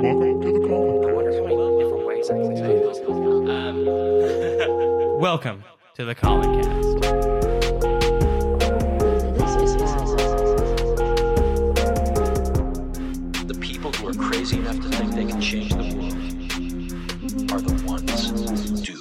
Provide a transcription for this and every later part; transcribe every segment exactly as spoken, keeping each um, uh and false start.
Welcome to the Collincast. Welcome to the Collincast. The people who are crazy enough to think they can change the world are the ones who do.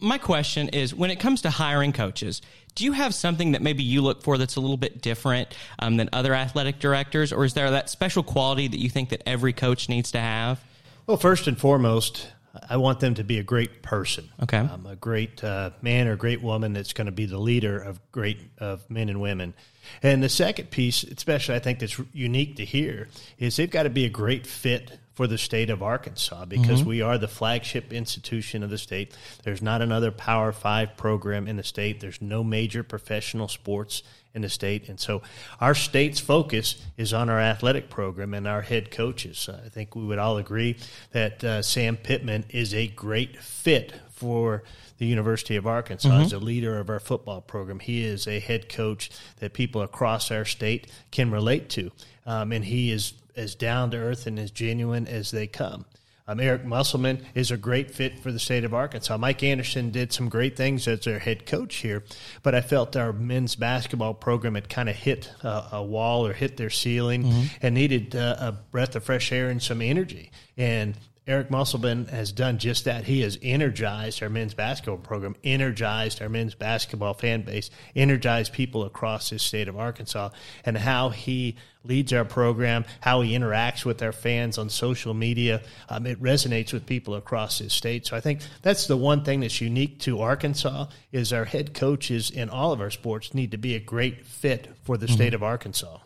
My question is, when it comes to hiring coaches, do you have something that maybe you look for that's a little bit different um, than other athletic directors, or is there that special quality that you think that every coach needs to have? Well, first and foremost, I want them to be a great person. Okay. Um, a great uh, man or great woman that's going to be the leader of great of men and women. And the second piece, especially I think that's unique to here, is they've got to be a great fit for the state of Arkansas, because mm-hmm. we are the flagship institution of the state. There's not another Power Five program in the state. There's no major professional sports in the state. And so our state's focus is on our athletic program and our head coaches. I think we would all agree that uh, Sam Pittman is a great fit for the University of Arkansas mm-hmm. as a leader of our football program. He is a head coach that people across our state can relate to, um, and he is as down-to-earth and as genuine as they come. Um, Eric Musselman is a great fit for the state of Arkansas. Mike Anderson did some great things as their head coach here, but I felt our men's basketball program had kind of hit uh, a wall or hit their ceiling mm-hmm. and needed uh, a breath of fresh air and some energy. And Eric Musselman has done just that. He has energized our men's basketball program, energized our men's basketball fan base, energized people across this state of Arkansas, and how he leads our program, how he interacts with our fans on social media. Um, it resonates with people across this state. So I think that's the one thing that's unique to Arkansas is our head coaches in all of our sports need to be a great fit for the mm-hmm. state of Arkansas.